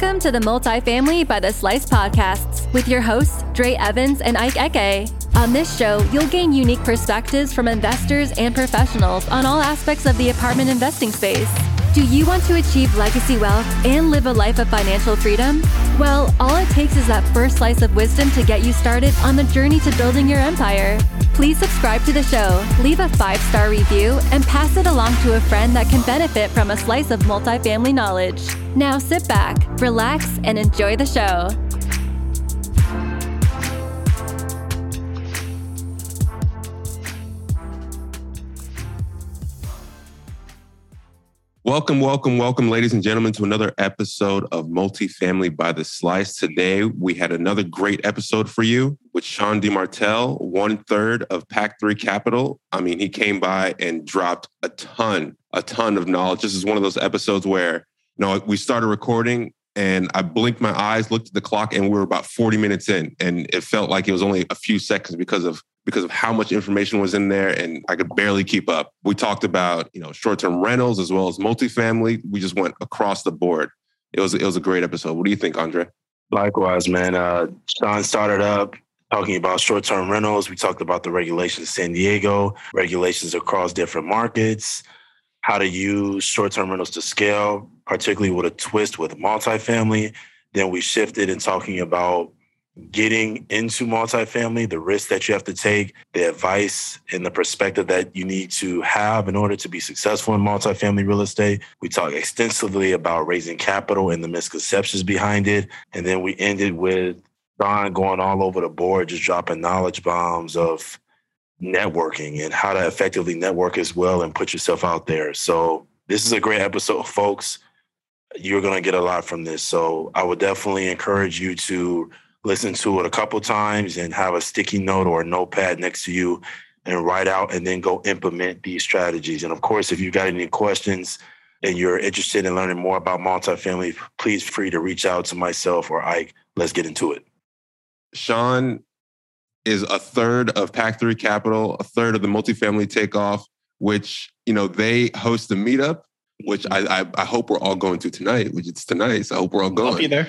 Welcome to the Multifamily by the Slice podcasts with your hosts, Dre Evans and Ike Eke. On this show, you'll gain unique perspectives from investors and professionals on all aspects of the apartment investing space. Do you want to achieve legacy wealth and live a life of financial freedom? Well, all it takes is that first slice of wisdom to get you started on the journey to building your empire. Please subscribe to the show, leave a 5-star review, and pass it along to a friend that can benefit from a slice of multifamily knowledge. Now sit back, relax, and enjoy the show. Welcome, ladies and gentlemen, to another episode of Multifamily by the Slice. Today, we had another great episode for you with Shawn DiMartile, 1/3 of Pac3 Capital. I mean, he came by and dropped a ton of knowledge. This is one of those episodes where, you know, we started recording and I blinked my eyes, looked at the clock, and we were about 40 minutes in. And it felt like it was only a few seconds because of how much information was in there, and I could barely keep up. We talked about, you know, short-term rentals as well as multifamily. We just went across the board. It was a great episode. What do you think, Andre? Likewise, man. Shawn started up talking about short-term rentals. We talked about the regulations in San Diego, regulations across different markets, how to use short-term rentals to scale, particularly with a twist with multifamily. Then we shifted in talking about getting into multifamily, the risks that you have to take, the advice and the perspective that you need to have in order to be successful in multifamily real estate. We talk extensively about raising capital and the misconceptions behind it. And then we ended with Shawn going all over the board, just dropping knowledge bombs of networking and how to effectively network as well and put yourself out there. So this is a great episode, folks. You're going to get a lot from this. So I would definitely encourage you to listen to it a couple times and have a sticky note or a notepad next to you and write out and then go implement these strategies. And of course, if you've got any questions and you're interested in learning more about multifamily, please feel free to reach out to myself or Ike. Let's get into it. Shawn is 1/3 of Pac3 Capital, 1/3 of the Multifamily Takeoff, which, you know, they host a meetup, which I hope we're all going to tonight, which it's tonight. So I hope we're all going. I'll be there.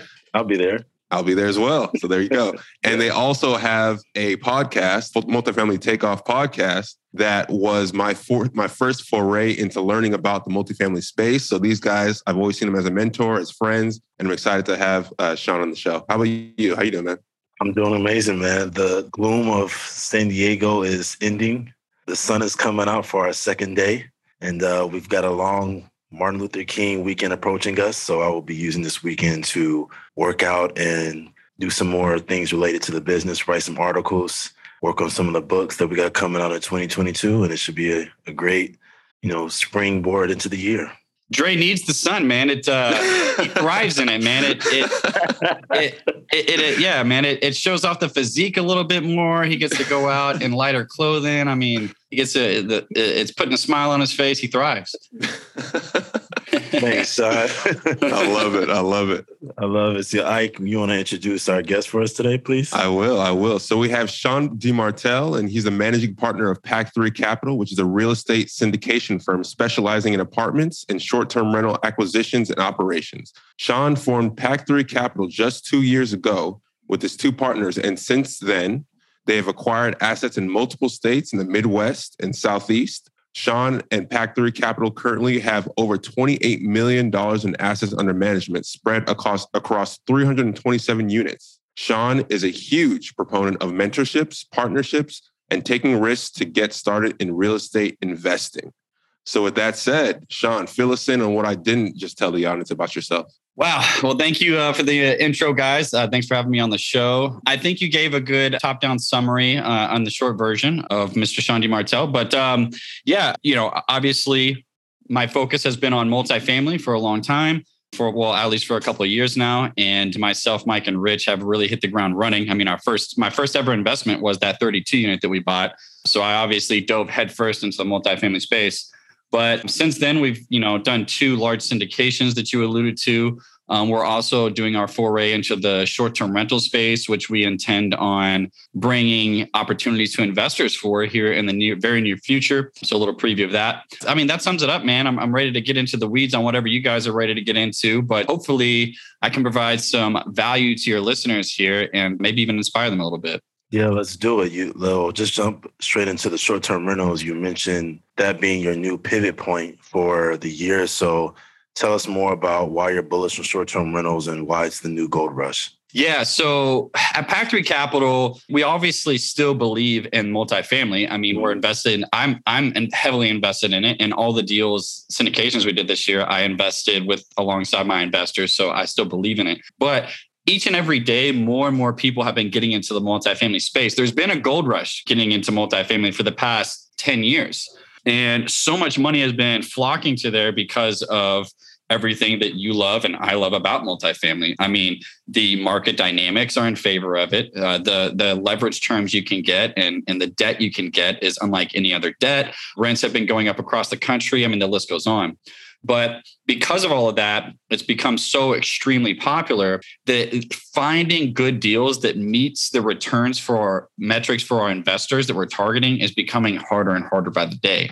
I'll be there as well. So there you go. And they also have a podcast, Multifamily Takeoff podcast, that was my first foray into learning about the multifamily space. So these guys, I've always seen them as a mentor, as friends, and I'm excited to have Shawn on the show. How about you? How you doing, man? I'm doing amazing, man. The gloom of San Diego is ending. The sun is coming out for our second day, and we've got a long Martin Luther King weekend approaching us. So I will be using this weekend to work out and do some more things related to the business, write some articles, work on some of the books that we got coming out in 2022. And it should be a great, you know, springboard into the year. Dre needs the sun, man. He thrives in it, man. It shows off the physique a little bit more. He gets to go out in lighter clothing. I mean, it's putting a smile on his face. He thrives. Thanks, son. I love it. See, Ike, you want to introduce our guest for us today, please? I will. So we have Shawn DiMartile, and he's a managing partner of Pac3 Capital, which is a real estate syndication firm specializing in apartments and short-term rental acquisitions and operations. Shawn formed Pac3 Capital just 2 years ago with his two partners, and since then, they have acquired assets in multiple states in the Midwest and Southeast. Shawn and Pac3 Capital currently have over $28 million in assets under management spread across 327 units. Shawn is a huge proponent of mentorships, partnerships, and taking risks to get started in real estate investing. So with that said, Shawn, fill us in on what I didn't just tell the audience about yourself. Wow. Well, thank you for the intro, guys. Thanks for having me on the show. I think you gave a good top-down summary on the short version of Mr. Shawn DiMartile. But obviously my focus has been on multifamily for a long time, at least for a couple of years now. And myself, Mike, and Rich have really hit the ground running. I mean, my first ever investment was that 32 unit that we bought. So I obviously dove headfirst into the multifamily space. But since then, we've done two large syndications that you alluded to. We're also doing our foray into the short-term rental space, which we intend on bringing opportunities to investors for here in the very near future. So a little preview of that. I mean, that sums it up, man. I'm ready to get into the weeds on whatever you guys are ready to get into, but hopefully I can provide some value to your listeners here and maybe even inspire them a little bit. Yeah, let's do it. Lil, just jump straight into the short-term rentals. You mentioned that being your new pivot point for the year. So tell us more about why you're bullish on short-term rentals and why it's the new gold rush. Yeah. So at Pac3 Capital, we obviously still believe in multifamily. I mean, we're invested in, I'm heavily invested in it, and all the deals, syndications we did this year, I invested with alongside my investors. So I still believe in it. But each and every day, more and more people have been getting into the multifamily space. There's been a gold rush getting into multifamily for the past 10 years. And so much money has been flocking to there because of everything that you love and I love about multifamily. I mean, the market dynamics are in favor of it. The leverage terms you can get and the debt you can get is unlike any other debt. Rents have been going up across the country. I mean, the list goes on. But because of all of that, it's become so extremely popular that finding good deals that meets the returns for our metrics for our investors that we're targeting is becoming harder and harder by the day.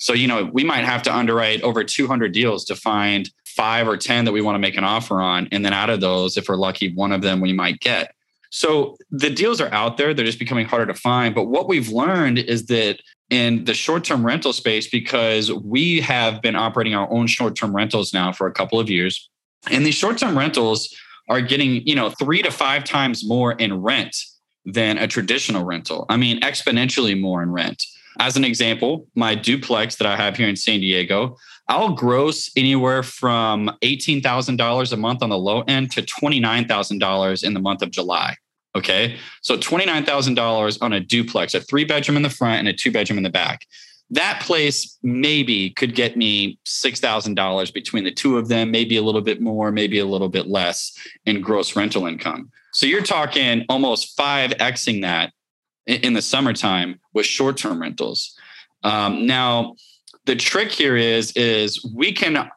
So, you know, we might have to underwrite over 200 deals to find 5 or 10 that we want to make an offer on. And then out of those, if we're lucky, one of them we might get. So the deals are out there. They're just becoming harder to find. But what we've learned is that in the short-term rental space, because we have been operating our own short-term rentals now for a couple of years, and these short-term rentals are getting, 3 to 5 times more in rent than a traditional rental. I mean, exponentially more in rent. As an example, my duplex that I have here in San Diego, I'll gross anywhere from $18,000 a month on the low end to $29,000 in the month of July. Okay. So $29,000 on a duplex, a 3-bedroom in the front and a 2-bedroom in the back. That place maybe could get me $6,000 between the two of them, maybe a little bit more, maybe a little bit less in gross rental income. So you're talking almost 5Xing that in the summertime with short-term rentals. Now, the trick here is we can,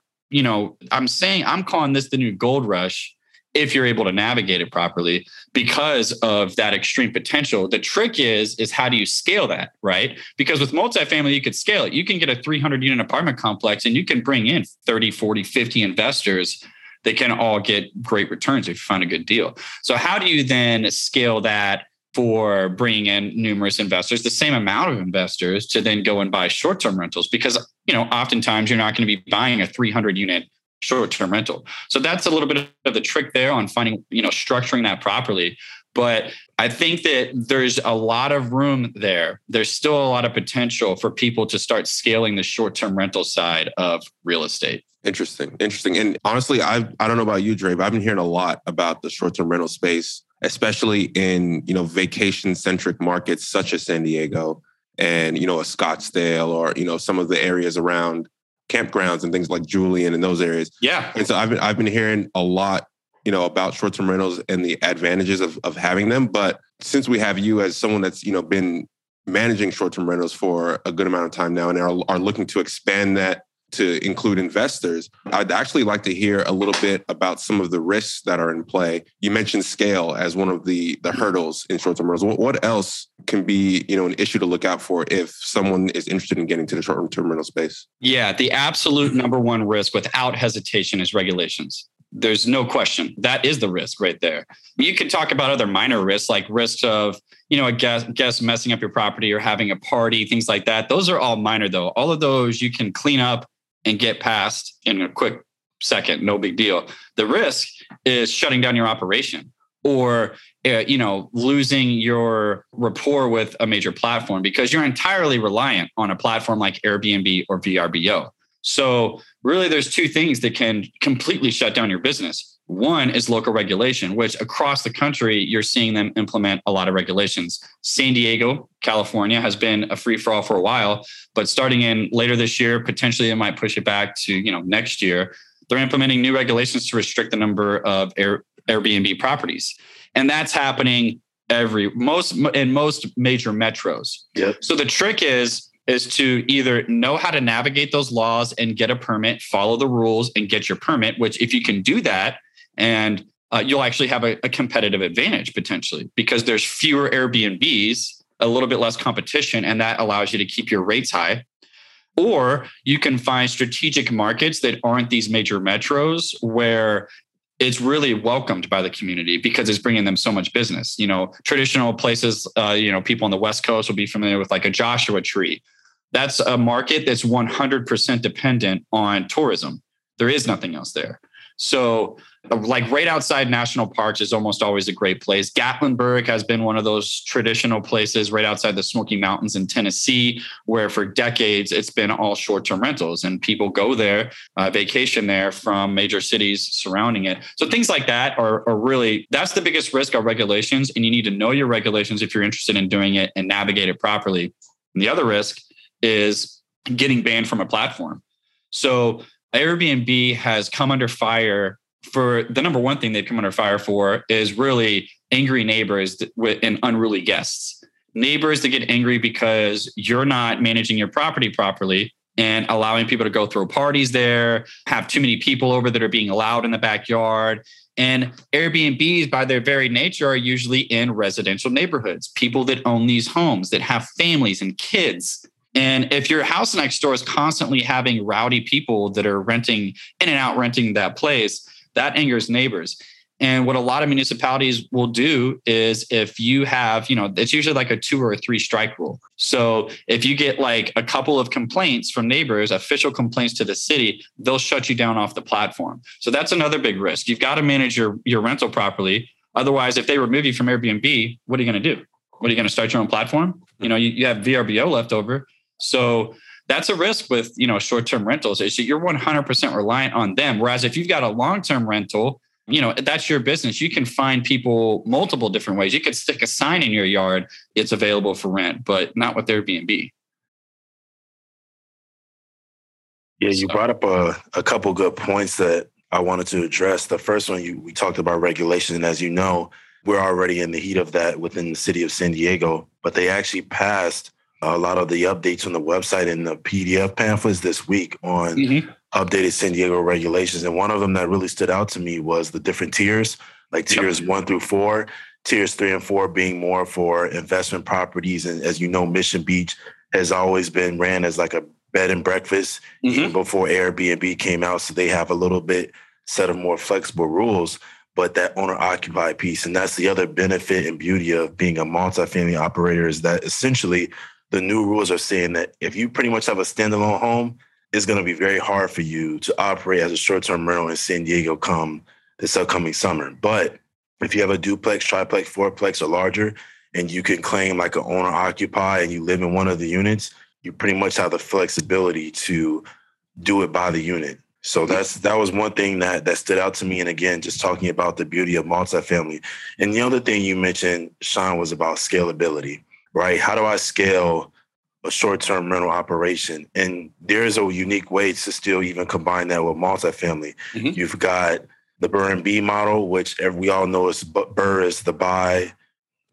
I'm calling this the new gold rush if you're able to navigate it properly because of that extreme potential. The trick is how do you scale that, right? Because with multifamily, you could scale it. You can get a 300-unit apartment complex and you can bring in 30, 40, 50 investors. They can all get great returns if you find a good deal. So how do you then scale that for bringing in numerous investors, the same amount of investors to then go and buy short-term rentals? Because, oftentimes you're not going to be buying a 300-unit short-term rental. So that's a little bit of the trick there on finding, structuring that properly. But I think that there's a lot of room there. There's still a lot of potential for people to start scaling the short-term rental side of real estate. Interesting. And honestly, I don't know about you, Dre, but I've been hearing a lot about the short-term rental space, especially in, vacation-centric markets such as San Diego and, a Scottsdale or, some of the areas around campgrounds and things like Julian and those areas. Yeah. And so I've been hearing a lot, about short-term rentals and the advantages of having them. But since we have you as someone that's, been managing short-term rentals for a good amount of time now and are looking to expand that to include investors, I'd actually like to hear a little bit about some of the risks that are in play. You mentioned scale as one of the hurdles in short-term rentals. What else can be, an issue to look out for if someone is interested in getting to the short-term rental space? Yeah, the absolute number one risk without hesitation is regulations. There's no question. That is the risk right there. You could talk about other minor risks, like risks of, a guest messing up your property or having a party, things like that. Those are all minor though. All of those you can clean up and get past in a quick second, no big deal. The risk is shutting down your operation or, losing your rapport with a major platform because you're entirely reliant on a platform like Airbnb or VRBO. So really there's two things that can completely shut down your business. One is local regulation, which across the country, you're seeing them implement a lot of regulations. San Diego, California has been a free-for-all for a while, but starting in later this year, potentially it might push it back to, next year. They're implementing new regulations to restrict the number of Airbnb properties. And that's happening in most major metros. Yep. So the trick is to either know how to navigate those laws and get a permit, follow the rules and get your permit, which if you can do that, And you'll actually have a competitive advantage potentially because there's fewer Airbnbs, a little bit less competition, and that allows you to keep your rates high. Or you can find strategic markets that aren't these major metros where it's really welcomed by the community because it's bringing them so much business. You know, traditional places, people on the West Coast will be familiar with like a Joshua Tree. That's a market that's 100% dependent on tourism. There is nothing else there. So like right outside national parks is almost always a great place. Gatlinburg has been one of those traditional places right outside the Smoky Mountains in Tennessee, where for decades it's been all short-term rentals and people go there, vacation there from major cities surrounding it. So things like that are really, that's the biggest risk of regulations. And you need to know your regulations if you're interested in doing it and navigate it properly. And the other risk is getting banned from a platform. So Airbnb has come under fire for the number one thing they've come under fire for is really angry neighbors and unruly guests. Neighbors that get angry because you're not managing your property properly and allowing people to go throw parties there, have too many people over that are being allowed in the backyard. And Airbnbs, by their very nature, are usually in residential neighborhoods. People that own these homes, that have families and kids. And if your house next door is constantly having rowdy people that are renting in and out, renting that place, that angers neighbors. And what a lot of municipalities will do is if you have, it's usually like a 2 or 3 strike rule. So if you get like a couple of complaints from neighbors, official complaints to the city, they'll shut you down off the platform. So that's another big risk. You've got to manage your rental properly. Otherwise, if they remove you from Airbnb, what are you going to do? What are you going to start your own platform? You have VRBO left over. So that's a risk with, short-term rentals is that you're 100% reliant on them. Whereas if you've got a long-term rental, that's your business. You can find people multiple different ways. You could stick a sign in your yard. It's available for rent, but not with Airbnb. Yeah, you brought up a couple good points that I wanted to address. The first one, we talked about regulation. And as you know, we're already in the heat of that within the city of San Diego, but they actually passed a lot of the updates on the website and the PDF pamphlets this week on updated San Diego regulations. And one of them that really stood out to me was the different tiers, like tiers 1 through 4, tiers 3 and 4 being more for investment properties. And as you know, Mission Beach has always been ran as like a bed and breakfast even before Airbnb came out. So they have a little bit set of more flexible rules, but that owner-occupied piece. And that's the other benefit and beauty of being a multifamily operator is that essentially the new rules are saying that if you pretty much have a standalone home, it's going to be very hard for you to operate as a short-term rental in San Diego come this upcoming summer. But if you have a duplex, triplex, fourplex or larger, and you can claim like an owner-occupy and you live in one of the units, you pretty much have the flexibility to do it by the unit. So that was one thing that stood out to me. And again, just talking about the beauty of multifamily. And the other thing you mentioned, Shawn, was about scalability. Right? How do I scale a short-term rental operation? And there is a unique way to still even combine that with multifamily. You've got the Burr and B model, which we all know is Burr is the buy.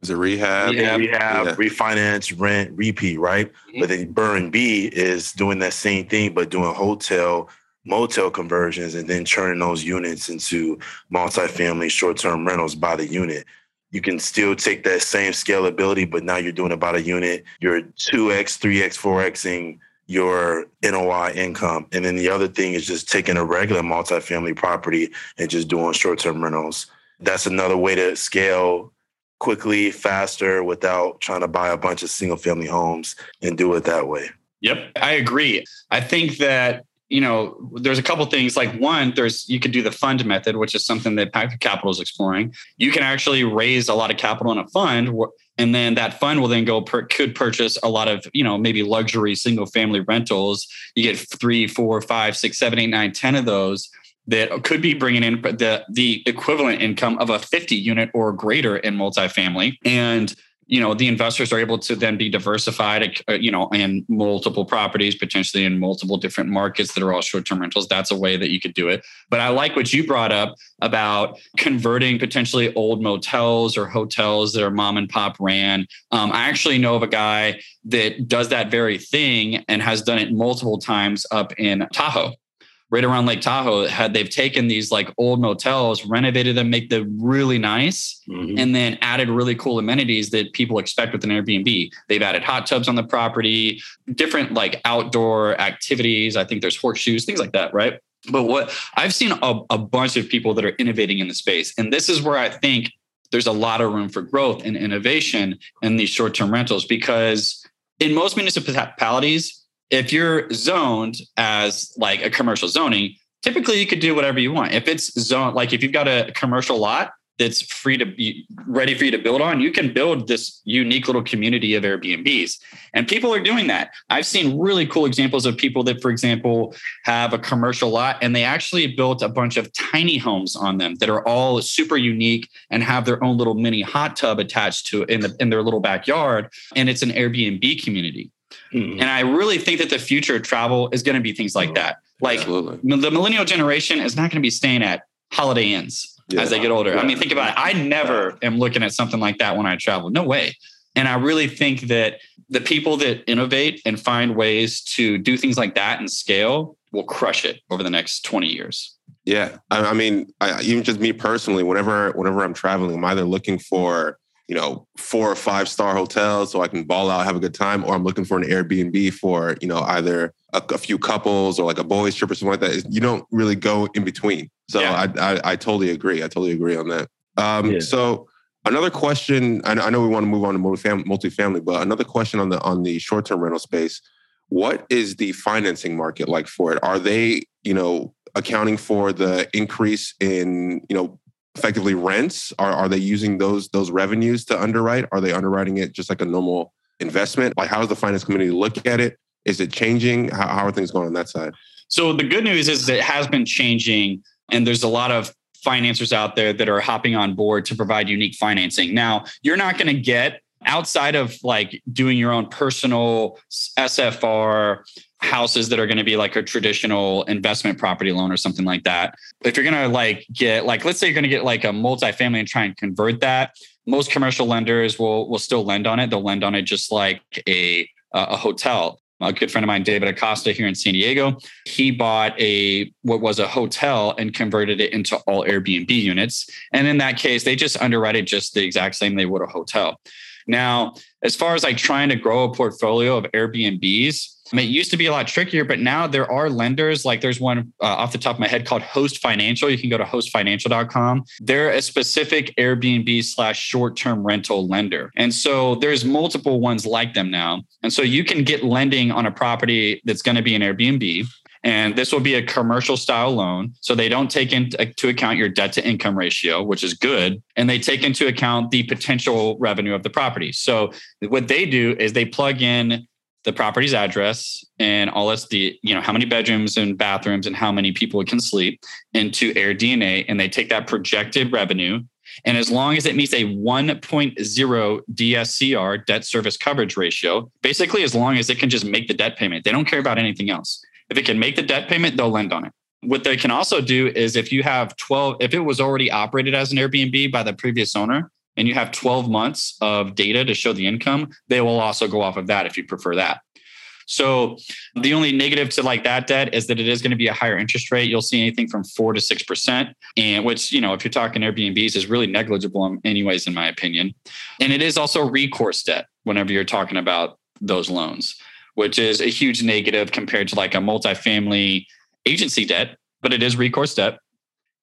Is it rehab? Rehab, yeah. Refinance, rent, repeat, right? But then Burr and B is doing that same thing, but doing hotel, motel conversions, and then turning those units into multifamily short-term rentals by the unit. You can still take that same scalability, but now you're doing about a unit. You're 2X, 3X, 4Xing your NOI income. And then the other thing is just taking a regular multifamily property and just doing short-term rentals. That's another way to scale quickly, faster, without trying to buy a bunch of single-family homes and do it that way. Yep, I agree. I think that there's a couple things. Like one, you could do the fund method, which is something that Pac3 Capital is exploring. You can actually raise a lot of capital in a fund, and then that fund will then could purchase a lot of maybe luxury single family rentals. You get 3, 4, 5, 6, 7, 8, 9, 10 of those that could be bringing in the equivalent income of a 50 unit or greater in multifamily, and the investors are able to then be diversified, in multiple properties, potentially in multiple different markets that are all short-term rentals. That's a way that you could do it. But I like what you brought up about converting potentially old motels or hotels that are mom and pop ran. I actually know of a guy that does that very thing and has done it multiple times up in Tahoe, right around Lake Tahoe, they've taken these like old motels, renovated them, make them really nice, and then added really cool amenities that people expect with an Airbnb. They've added hot tubs on the property, different like outdoor activities. I think there's horseshoes, things like that, right? But what I've seen a bunch of people that are innovating in the space. And this is where I think there's a lot of room for growth and innovation in these short-term rentals, because in most municipalities, if you're zoned as like a commercial zoning, typically you could do whatever you want. If it's zoned, like if you've got a commercial lot that's free to be ready for you to build on, you can build this unique little community of Airbnbs. And people are doing that. I've seen really cool examples of people that, for example, have a commercial lot and they actually built a bunch of tiny homes on them that are all super unique and have their own little mini hot tub attached to it in their little backyard. And it's an Airbnb community. And I really think that the future of travel is going to be things like that. Like the millennial generation is not going to be staying at Holiday Inns. As they get older. I mean, think about it. I never am looking at something like that when I travel. No way. And I really think that the people that innovate and find ways to do things like that and scale will crush it over the next 20 years. Yeah. I mean, even just me personally, whenever I'm traveling, I'm either looking for, 4 or 5 star hotels so I can ball out, have a good time, or I'm looking for an Airbnb for, either a few couples or like a boys trip or something like that. You don't really go in between. So yeah. I totally agree. I totally agree on that. So another question, I know we want to move on to multifamily, but another question on the short-term rental space, what is the financing market like for it? Are they, accounting for the increase in, effectively rents? Are they using those revenues to underwrite? Are they underwriting it just like a normal investment? Like, how does the finance community look at it? Is it changing? How are things going on that side? So the good news is it has been changing, and there's a lot of financiers out there that are hopping on board to provide unique financing. Now, you're not going to get outside of like doing your own personal SFR houses that are going to be like a traditional investment property loan or something like that. If you're going to let's say you're going to get like a multifamily and try and convert that, most commercial lenders will still lend on it. They'll lend on it just like a hotel. A good friend of mine, David Acosta here in San Diego, he bought what was a hotel and converted it into all Airbnb units. And in that case, they just underwrite it just the exact same they would a hotel. Now, as far as like trying to grow a portfolio of Airbnbs, it used to be a lot trickier, but now there are lenders. Like there's one off the top of my head called Host Financial. You can go to hostfinancial.com. They're a specific Airbnb/short-term rental lender. And so there's multiple ones like them now. And so you can get lending on a property that's going to be an Airbnb. And this will be a commercial style loan. So they don't take into account your debt to income ratio, which is good. And they take into account the potential revenue of the property. So what they do is they plug in the property's address and all of the, how many bedrooms and bathrooms and how many people can sleep into AirDNA. And they take that projected revenue. And as long as it meets a 1.0 DSCR, debt service coverage ratio, basically as long as it can just make the debt payment, they don't care about anything else. If it can make the debt payment, they'll lend on it. What they can also do is if you have if it was already operated as an Airbnb by the previous owner, and you have 12 months of data to show the income, they will also go off of that if you prefer that. So the only negative to like that debt is that it is going to be a higher interest rate. You'll see anything from 4 to 6%, and which, if you're talking Airbnbs, is really negligible anyways, in my opinion. And it is also recourse debt whenever you're talking about those loans, which is a huge negative compared to like a multifamily agency debt, but it is recourse debt.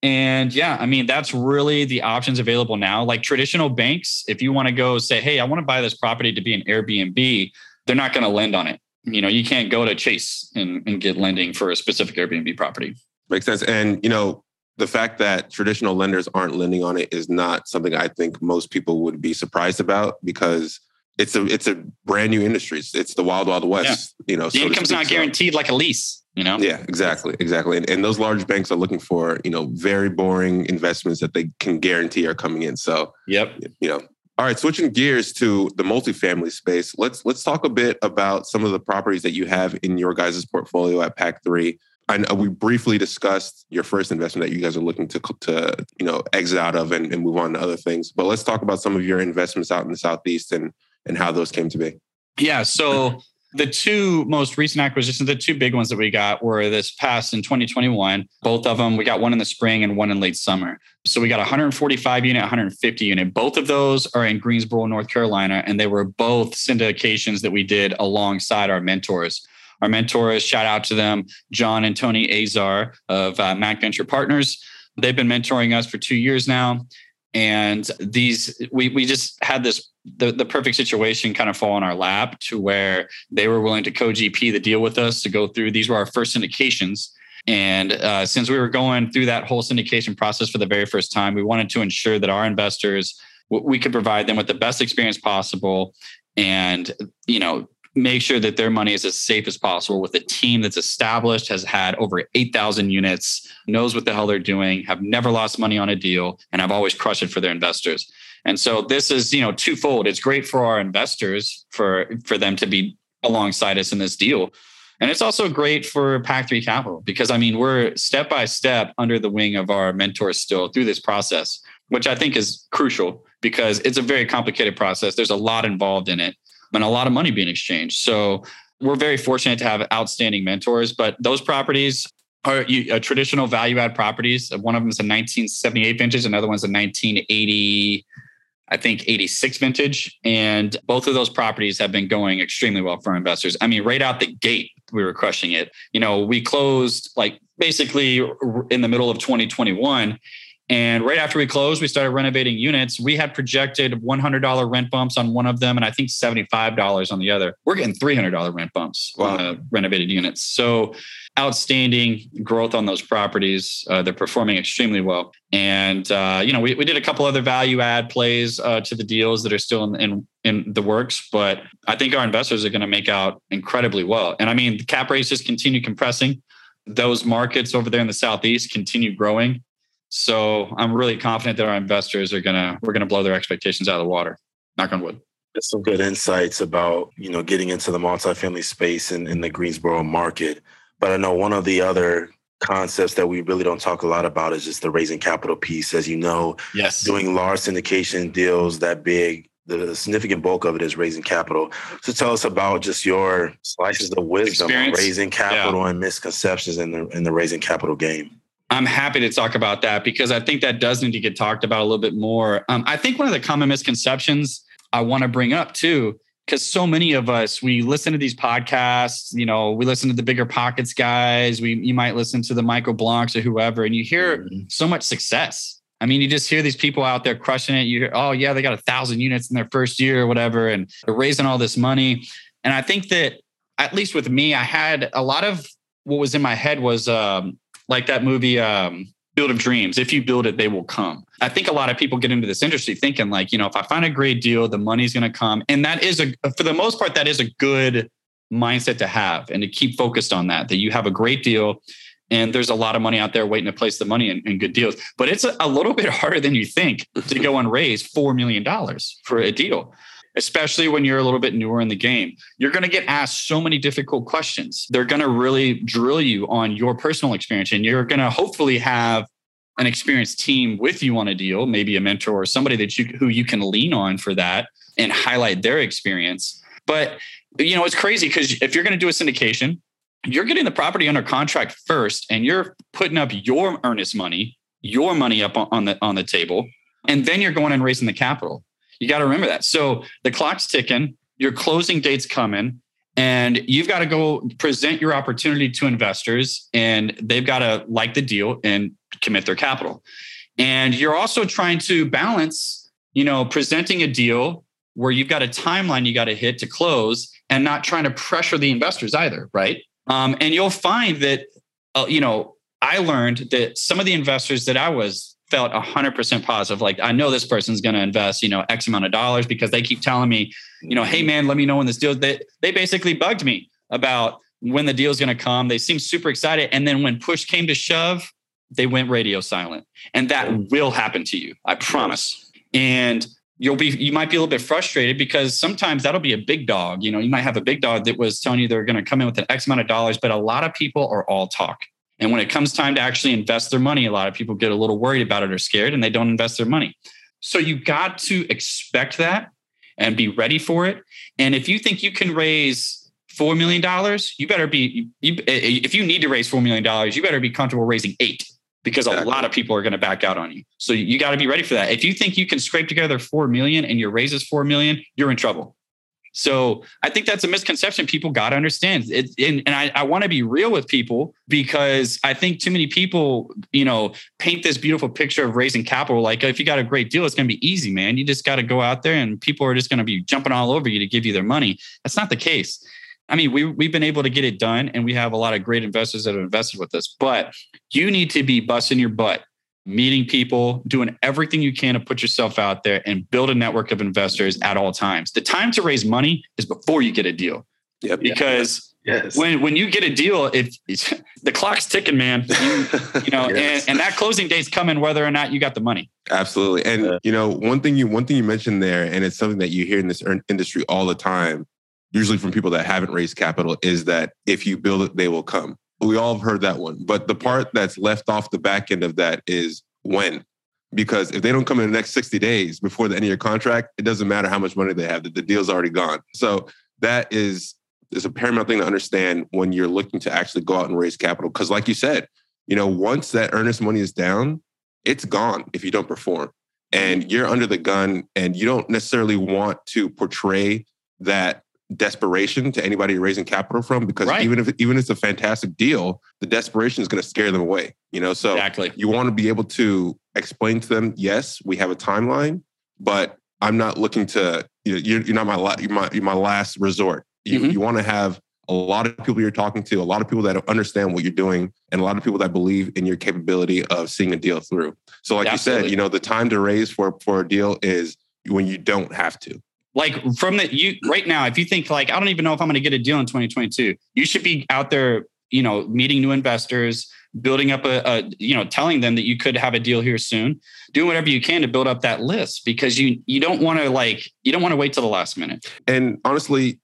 And yeah, I mean, that's really the options available now. Like traditional banks, if you want to go say, hey, I want to buy this property to be an Airbnb, they're not going to lend on it. You can't go to Chase and get lending for a specific Airbnb property. Makes sense. And, the fact that traditional lenders aren't lending on it is not something I think most people would be surprised about, because it's a brand new industry. It's the wild, wild west. Yeah. The income's not guaranteed like a lease. Yeah, exactly. And those large banks are looking for, very boring investments that they can guarantee are coming in. So, all right, switching gears to the multifamily space, let's talk a bit about some of the properties that you have in your guys' portfolio at Pac3. I know we briefly discussed your first investment that you guys are looking to exit out of and move on to other things. But let's talk about some of your investments out in the Southeast and how those came to be. Yeah, so The two most recent acquisitions, the two big ones that we got were this past in 2021. Both of them, we got one in the spring and one in late summer. So we got 145 unit, 150 unit. Both of those are in Greensboro, North Carolina, and they were both syndications that we did alongside our mentors. Our mentors, shout out to them, John and Tony Azar of Mac Venture Partners. They've been mentoring us for 2 years now. And these, we just had this, the perfect situation kind of fall in our lap to where they were willing to co-GP the deal with us to go through. These were our first syndications. And since we were going through that whole syndication process for the very first time, we wanted to ensure that our investors, we could provide them with the best experience possible and, you know, make sure that their money is as safe as possible with a team that's established, has had over 8,000 units, knows what the hell they're doing, have never lost money on a deal, and have always crushed it for their investors. And so this is, you know, twofold. It's great for our investors for them to be alongside us in this deal. And it's also great for Pac3 Capital because, I mean, we're step by step under the wing of our mentors still through this process, which I think is crucial because it's a very complicated process. There's a lot involved in it and a lot of money being exchanged. So we're very fortunate to have outstanding mentors, but those properties are traditional value-add properties. One of them is a 1978 vintage. Another one's a 86 vintage. And both of those properties have been going extremely well for our investors. I mean, right out the gate, we were crushing it. You know, we closed like basically in the middle of 2021. And right after we closed, we started renovating units. We had projected $100 rent bumps on one of them and I think $75 on the other. We're getting $300 rent bumps on the renovated units. So outstanding growth on those properties. They're performing extremely well. And, you know, we did a couple other value add plays to the deals that are still in the works. But I think our investors are going to make out incredibly well. And I mean, the cap rates just continue compressing. Those markets over there in the Southeast continue growing. So I'm really confident that our investors are we're gonna blow their expectations out of the water. Knock on wood. There's some good insights about, you know, getting into the multifamily space in the Greensboro market. But I know one of the other concepts that we really don't talk a lot about is just the raising capital piece. As you know, yes, doing large syndication deals that big, the significant bulk of it is raising capital. So tell us about just your slices of wisdom on raising capital and misconceptions in the raising capital game. I'm happy to talk about that because I think that does need to get talked about a little bit more. I think one of the common misconceptions I want to bring up too, because so many of us, we listen to these podcasts, you know, we listen to the Bigger Pockets guys, you might listen to the Michael Blancs or whoever, and you hear so much success. I mean, you just hear these people out there crushing it. You hear, oh yeah, they got 1,000 units in their first year or whatever, and they're raising all this money. And I think that, at least with me, I had a lot of what was in my head was, like that movie, Field of Dreams. If you build it, they will come. I think a lot of people get into this industry thinking like, you know, if I find a great deal, the money's going to come. And that is for the most part, that is a good mindset to have and to keep focused on that you have a great deal and there's a lot of money out there waiting to place the money in good deals. But it's a little bit harder than you think to go and raise $4 million for a deal, especially when you're a little bit newer in the game. You're going to get asked so many difficult questions. They're going to really drill you on your personal experience. And you're going to hopefully have an experienced team with you on a deal, maybe a mentor or somebody that who you can lean on for that and highlight their experience. But, you know, it's crazy because if you're going to do a syndication, you're getting the property under contract first and you're putting up your earnest money, your money up on the table, and then you're going and raising the capital. You got to remember that. So the clock's ticking, your closing date's coming, and you've got to go present your opportunity to investors, and they've got to like the deal and commit their capital. And you're also trying to balance, you know, presenting a deal where you've got a timeline you got to hit to close and not trying to pressure the investors either, right? And you'll find that, you know, I learned that some of the investors that I felt 100% positive. Like, I know this person's going to invest, you know, X amount of dollars because they keep telling me, you know, hey man, let me know when this deal, they basically bugged me about when the deal's going to come. They seemed super excited. And then when push came to shove, they went radio silent. And that will happen to you. I promise. And you might be a little bit frustrated because sometimes that'll be a big dog. You know, you might have a big dog that was telling you they're going to come in with an X amount of dollars, but a lot of people are all talk. And when it comes time to actually invest their money, a lot of people get a little worried about it or scared and they don't invest their money. So you got to expect that and be ready for it. And if you think you can raise $4 million, you better be, if you need to raise $4 million, you better be comfortable raising $8 million because a lot of people are going to back out on you. So you got to be ready for that. If you think you can scrape together $4 million and your raise is $4 million, you're in trouble. So I think that's a misconception people got to understand. And I want to be real with people because I think too many people, paint this beautiful picture of raising capital. Like if you got a great deal, it's going to be easy, man. You just got to go out there and people are just going to be jumping all over you to give you their money. That's not the case. I mean, we've been able to get it done and we have a lot of great investors that have invested with us, but you need to be busting your butt, meeting people, doing everything you can to put yourself out there and build a network of investors at all times. The time to raise money is before you get a deal. Yep. Because yes. when you get a deal, it's the clock's ticking, man. Yes. and that closing day's coming whether or not you got the money. Absolutely. And one thing you mentioned there, and it's something that you hear in this industry all the time, usually from people that haven't raised capital, is that if you build it, they will come. We all have heard that one. But the part that's left off the back end of that is when. Because if they don't come in the next 60 days before the end of your contract, it doesn't matter how much money they have. The deal's already gone. So that is a paramount thing to understand when you're looking to actually go out and raise capital. Because like you said, once that earnest money is down, it's gone if you don't perform. And you're under the gun and you don't necessarily want to portray that desperation to anybody you're raising capital from, because even if it's a fantastic deal, the desperation is going to scare them away. So exactly. You want to be able to explain to them, yes, we have a timeline, but I'm not looking to. You're not my last resort. You want to have a lot of people you're talking to, a lot of people that understand what you're doing, and a lot of people that believe in your capability of seeing a deal through. So, like Absolutely. You said, the time to raise for a deal is when you don't have to. Like right now, if you think like, I don't even know if I'm going to get a deal in 2022, you should be out there, meeting new investors, building up a telling them that you could have a deal here soon, doing whatever you can to build up that list, because you don't want to wait till the last minute. And honestly,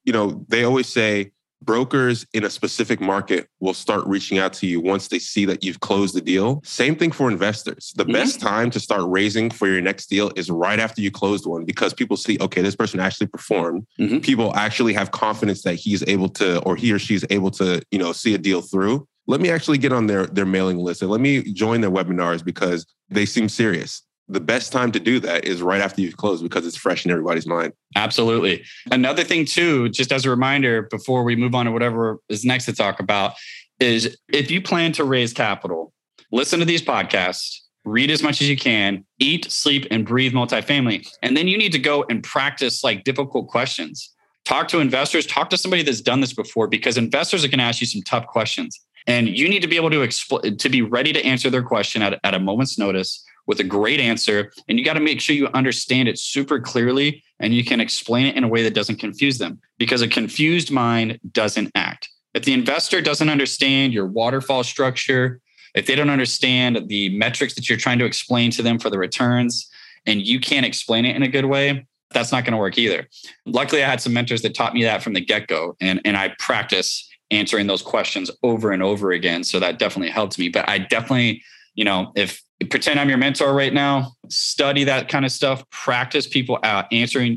they always say brokers in a specific market will start reaching out to you once they see that you've closed the deal. Same thing for investors. The best time to start raising for your next deal is right after you closed one, because people see, okay, this person actually performed. Mm-hmm. People actually have confidence that he's able to, or he or she's able to, see a deal through. Let me actually get on their mailing list and let me join their webinars because they seem serious. The best time to do that is right after you've closed because it's fresh in everybody's mind. Absolutely. Another thing too, just as a reminder, before we move on to whatever is next to talk about, is if you plan to raise capital, listen to these podcasts, read as much as you can, eat, sleep, and breathe multifamily. And then you need to go and practice like difficult questions. Talk to investors, talk to somebody that's done this before, because investors are going to ask you some tough questions. And you need to be able to be ready to answer their question at a moment's notice with a great answer. And you got to make sure you understand it super clearly and you can explain it in a way that doesn't confuse them, because a confused mind doesn't act. If the investor doesn't understand your waterfall structure, if they don't understand the metrics that you're trying to explain to them for the returns, and you can't explain it in a good way, that's not going to work either. Luckily, I had some mentors that taught me that from the get-go, and I practice answering those questions over and over again. So that definitely helped me. But I definitely, if pretend I'm your mentor right now, study that kind of stuff, practice people out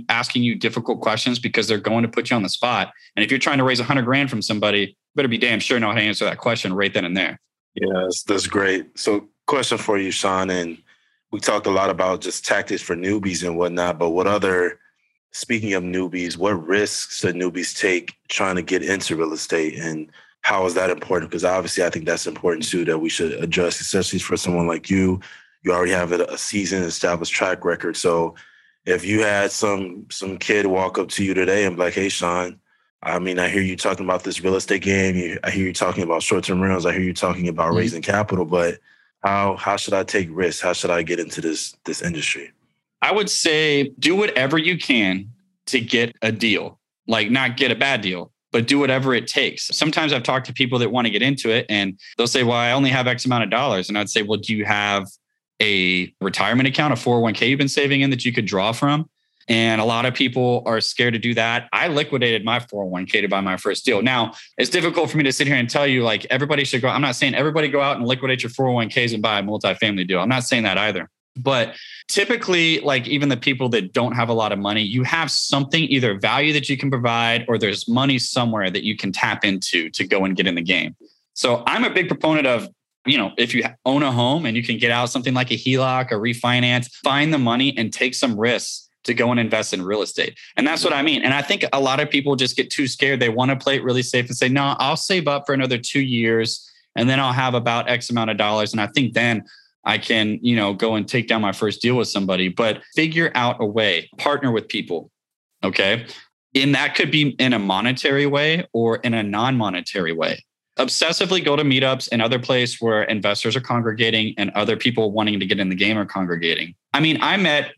asking you difficult questions, because they're going to put you on the spot. And if you're trying to raise $100,000 from somebody, you better be damn sure know how to answer that question right then and there. Yes, that's great. So question for you, Shawn, and we talked a lot about just tactics for newbies and whatnot, but speaking of newbies, what risks do newbies take trying to get into real estate, and how is that important? Because obviously I think that's important too, that we should address, especially for someone like you. You already have a seasoned, established track record. So if you had some kid walk up to you today and be like, hey, Shawn, I hear you talking about this real estate game. I hear you talking about short-term rentals. I hear you talking about raising capital, but how should I take risks? How should I get into this industry? I would say do whatever you can to get a deal, like not get a bad deal, but do whatever it takes. Sometimes I've talked to people that want to get into it and they'll say, well, I only have X amount of dollars. And I'd say, well, do you have a retirement account, a 401k you've been saving in that you could draw from? And a lot of people are scared to do that. I liquidated my 401k to buy my first deal. Now, it's difficult for me to sit here and tell you like everybody should go. I'm not saying everybody go out and liquidate your 401ks and buy a multifamily deal. I'm not saying that either. But typically, like even the people that don't have a lot of money, you have something, either value that you can provide, or there's money somewhere that you can tap into to go and get in the game. So I'm a big proponent of, you know, if you own a home and you can get out something like a HELOC or refinance, find the money and take some risks to go and invest in real estate. And that's what I mean. And I think a lot of people just get too scared. They want to play it really safe and say, no, I'll save up for another 2 years and then I'll have about X amount of dollars. And I think then I can, you know, go and take down my first deal with somebody, but figure out a way, partner with people. Okay. And that could be in a monetary way or in a non-monetary way. Obsessively go to meetups and other places where investors are congregating and other people wanting to get in the game are congregating. I mean, I met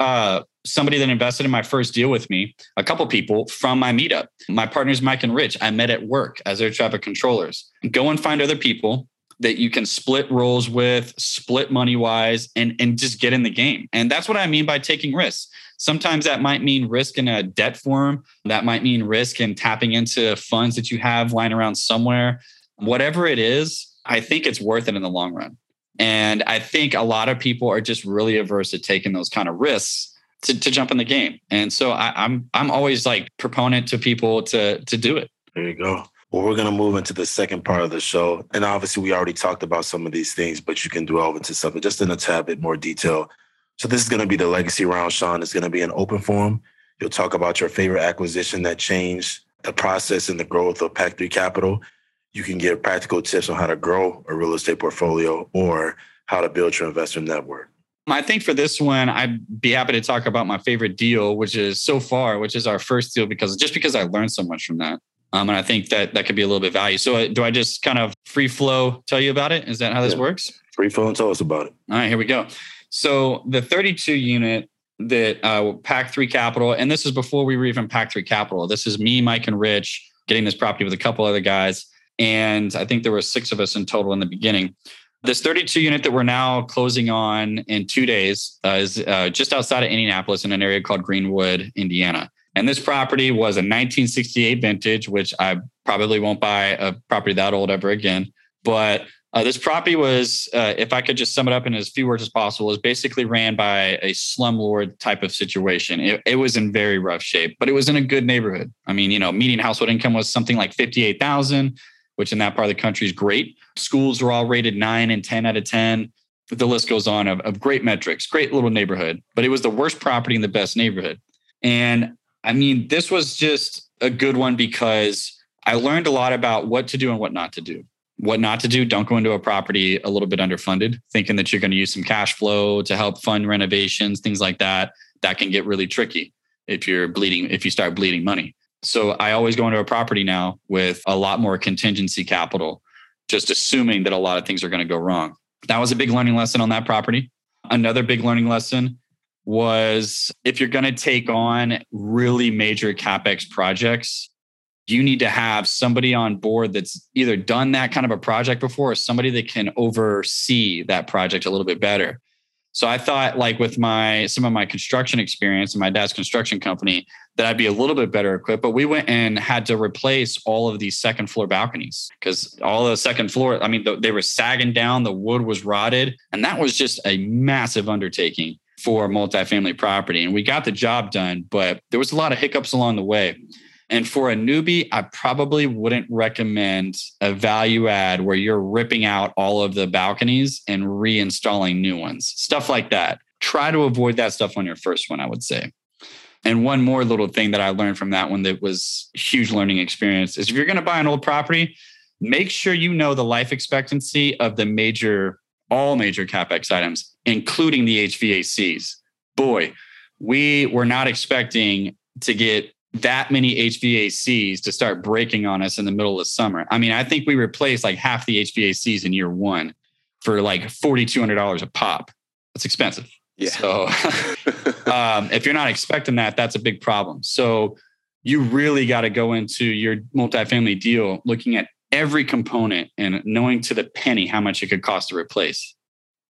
somebody that invested in my first deal with me, a couple people from my meetup. My partners, Mike and Rich, I met at work as air traffic controllers. Go and find other people that you can split roles with, split money-wise, and just get in the game. And that's what I mean by taking risks. Sometimes that might mean risk in a debt form. That might mean risk in tapping into funds that you have lying around somewhere. Whatever it is, I think it's worth it in the long run. And I think a lot of people are just really averse to taking those kind of risks to jump in the game. And so I'm always like proponent to people to do it. There you go. Well, we're going to move into the second part of the show. And obviously, we already talked about some of these things, but you can delve into something just in a tad bit more detail. So this is going to be the legacy round, Shawn. It's going to be an open forum. You'll talk about your favorite acquisition that changed the process and the growth of Pac3 Capital. You can give practical tips on how to grow a real estate portfolio or how to build your investor network. I think for this one, I'd be happy to talk about my favorite deal, which is our first deal, because I learned so much from that. And I think that could be a little bit of value. So do I just kind of free flow tell you about it? Is that how this works? Free flow and tell us about it. All right, here we go. So the 32 unit that Pac3 Capital, and this is before we were even Pac3 Capital. This is me, Mike, and Rich getting this property with a couple other guys. And I think there were 6 of us in total in the beginning. This 32 unit that we're now closing on in 2 days is just outside of Indianapolis in an area called Greenwood, Indiana. And this property was a 1968 vintage, which I probably won't buy a property that old ever again. But this property was, if I could just sum it up in as few words as possible, is basically ran by a slumlord type of situation. It was in very rough shape, but it was in a good neighborhood. I mean, you know, median household income was something like $58,000, which in that part of the country is great. Schools were all rated 9 and 10 out of 10. The list goes on of great metrics, great little neighborhood, but it was the worst property in the best neighborhood. And I mean, this was just a good one because I learned a lot about what to do and what not to do. What not to do, don't go into a property a little bit underfunded, thinking that you're going to use some cash flow to help fund renovations, things like that. That can get really tricky if you start bleeding money. So I always go into a property now with a lot more contingency capital, just assuming that a lot of things are going to go wrong. That was a big learning lesson on that property. Another big learning lesson was if you're going to take on really major CapEx projects, you need to have somebody on board that's either done that kind of a project before or somebody that can oversee that project a little bit better. So I thought like with some of my construction experience and my dad's construction company that I'd be a little bit better equipped, but we went and had to replace all of these second floor balconies because all the second floor, I mean, they were sagging down, the wood was rotted, and that was just a massive undertaking for a multifamily property. And we got the job done, but there was a lot of hiccups along the way. And for a newbie, I probably wouldn't recommend a value add where you're ripping out all of the balconies and reinstalling new ones, stuff like that. Try to avoid that stuff on your first one, I would say. And one more little thing that I learned from that one that was a huge learning experience is if you're going to buy an old property, make sure you know the life expectancy of all major CapEx items, including the HVACs. Boy, we were not expecting to get that many HVACs to start breaking on us in the middle of summer. I mean, I think we replaced like half the HVACs in year one for like $4,200 a pop. That's expensive. Yeah. So if you're not expecting that, that's a big problem. So you really got to go into your multifamily deal looking at every component and knowing to the penny how much it could cost to replace.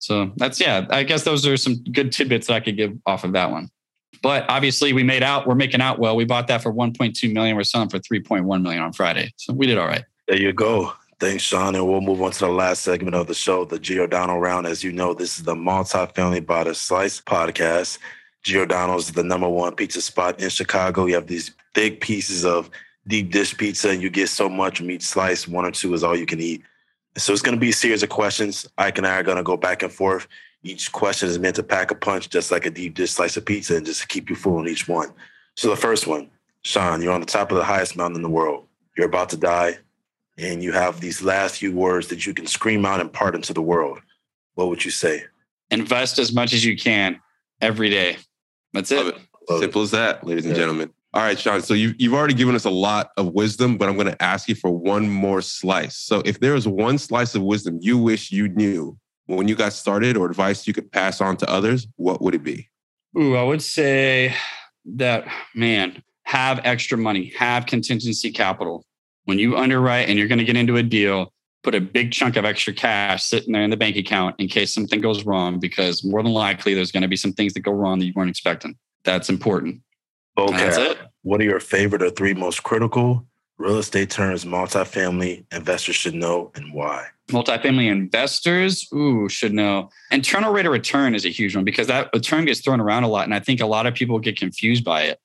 So I guess those are some good tidbits that I could give off of that one. But obviously we're making out well. We bought that for $1.2 million. We're selling for $3.1 million on Friday. So we did all right. There you go. Thanks, Sean. And we'll move on to the last segment of the show, the Giordano Round. As you know, this is the Multifamily by the Slice podcast. Giordano's is the number one pizza spot in Chicago. You have these big pieces of deep dish pizza, and you get so much meat slice. One or two is all you can eat. So it's going to be a series of questions. Ike and I are going to go back and forth. Each question is meant to pack a punch, just like a deep dish slice of pizza, and just keep you full in each one. So the first one, Sean, you're on the top of the highest mountain in the world. You're about to die, and you have these last few words that you can scream out and impart into the world. What would you say? Invest as much as you can every day. That's it. Simple as that, ladies and gentlemen. All right, Sean. So you've already given us a lot of wisdom, but I'm going to ask you for one more slice. So if there is one slice of wisdom you wish you knew when you got started, or advice you could pass on to others, what would it be? Ooh, I would say that, man, have extra money, have contingency capital. When you underwrite and you're going to get into a deal, put a big chunk of extra cash sitting there in the bank account in case something goes wrong, because more than likely there's going to be some things that go wrong that you weren't expecting. That's important. Okay. That's it. What are your favorite or three most critical real estate terms multifamily investors should know, and why? Multifamily investors should know. Internal rate of return is a huge one, because that term gets thrown around a lot. And I think a lot of people get confused by it.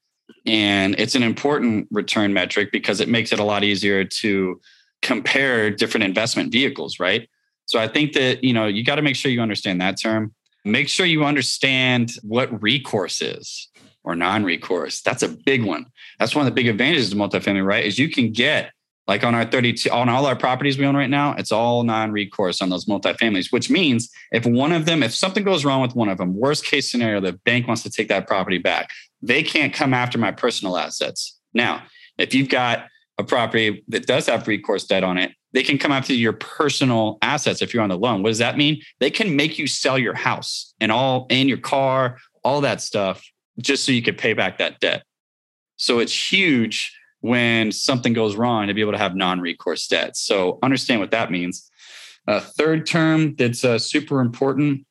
And it's an important return metric because it makes it a lot easier to compare different investment vehicles, right? So I think that, you got to make sure you understand that term. Make sure you understand what recourse is or non-recourse. That's a big one. That's one of the big advantages of multifamily, right? Is you can get, like on our 32, on all our properties we own right now, it's all non-recourse on those multifamilies, which means if something goes wrong with one of them, worst case scenario, the bank wants to take that property back. They can't come after my personal assets. Now, if you've got a property that does have recourse debt on it, they can come after your personal assets if you're on the loan. What does that mean? They can make you sell your house and your car, all that stuff, just so you could pay back that debt. So it's huge when something goes wrong to be able to have non-recourse debt. So understand what that means. Third term that's super important.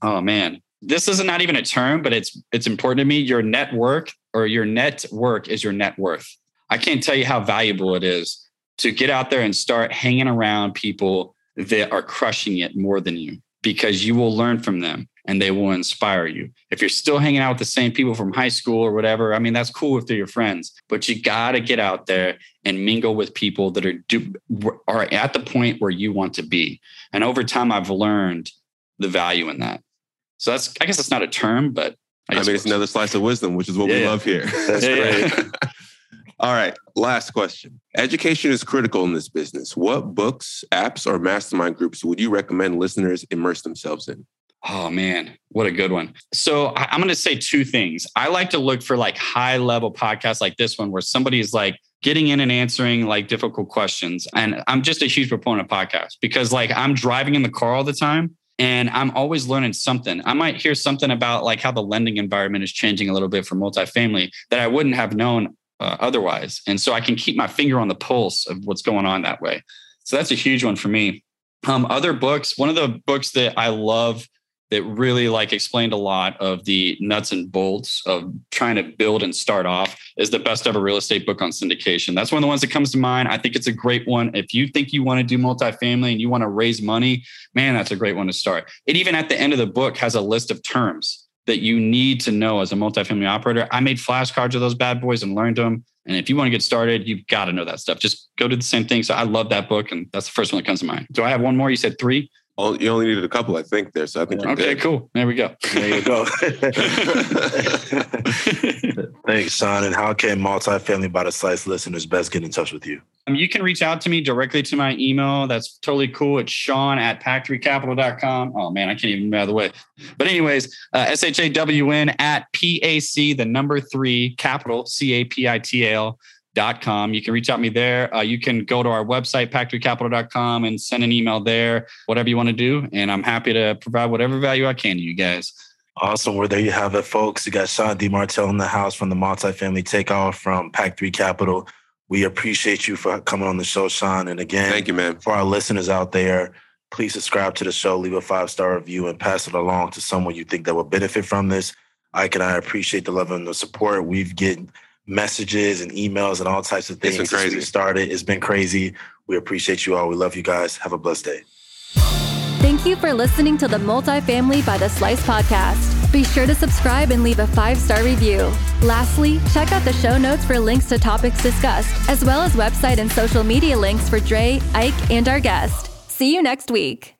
Oh man, this is not even a term, but it's important to me. Your network is your net worth. I can't tell you how valuable it is to get out there and start hanging around people that are crushing it more than you, because you will learn from them and they will inspire you. If you're still hanging out with the same people from high school or whatever, I mean, that's cool if they're your friends, but you got to get out there and mingle with people that are at the point where you want to be. And over time, I've learned the value in that. So I guess that's not a term, but it's another slice of wisdom, which is what we love here. That's great. Yeah. All right. Last question. Education is critical in this business. What books, apps, or mastermind groups would you recommend listeners immerse themselves in? Oh, man, what a good one. So I'm going to say two things. I like to look for like high level podcasts like this one, where somebody is like getting in and answering like difficult questions. And I'm just a huge proponent of podcasts because like I'm driving in the car all the time. And I'm always learning something. I might hear something about like how the lending environment is changing a little bit for multifamily that I wouldn't have known otherwise. And so I can keep my finger on the pulse of what's going on that way. So that's a huge one for me. Other books, one of the books that I love that really like explained a lot of the nuts and bolts of trying to build and start off is The Best Ever Real Estate Book on Syndication. That's one of the ones that comes to mind. I think it's a great one. If you think you want to do multifamily and you want to raise money, man, that's a great one to start. It even at the end of the book has a list of terms that you need to know as a multifamily operator. I made flashcards of those bad boys and learned them. And if you want to get started, you've got to know that stuff. Just go do the same thing. So I love that book. And that's the first one that comes to mind. Do I have one more? You said three? Oh, you only needed a couple, I think, there. So I think you're good. Okay, cool. There we go. There you go. Thanks, Sean. And how can Multifamily by the Slice listeners best get in touch with you? You can reach out to me directly to my email. That's totally cool. It's Shawn@Pac3Capital.com. Oh, man, I can't even get out of the way. But anyways, SHAWN@PAC3Capital.com. You can reach out to me there. You can go to our website, Pac3Capital.com, and send an email there, whatever you want to do. And I'm happy to provide whatever value I can to you guys. Awesome. Well, there you have it, folks. You got Shawn DiMartile in the house from the Multifamily Takeoff from Pac3 Capital. We appreciate you for coming on the show, Sean. And again, thank you, man. For our listeners out there, please subscribe to the show, leave a 5-star review, and pass it along to someone you think that will benefit from this. Ike and I appreciate the love and the support. We've messages and emails and all types of things. It's been crazy. It's been crazy. We appreciate you all. We love you guys. Have a blessed day. Thank you for listening to the Multifamily by the Slice podcast. Be sure to subscribe and leave a 5-star review. Lastly, check out the show notes for links to topics discussed, as well as website and social media links for Dre, Ike, and our guest. See you next week.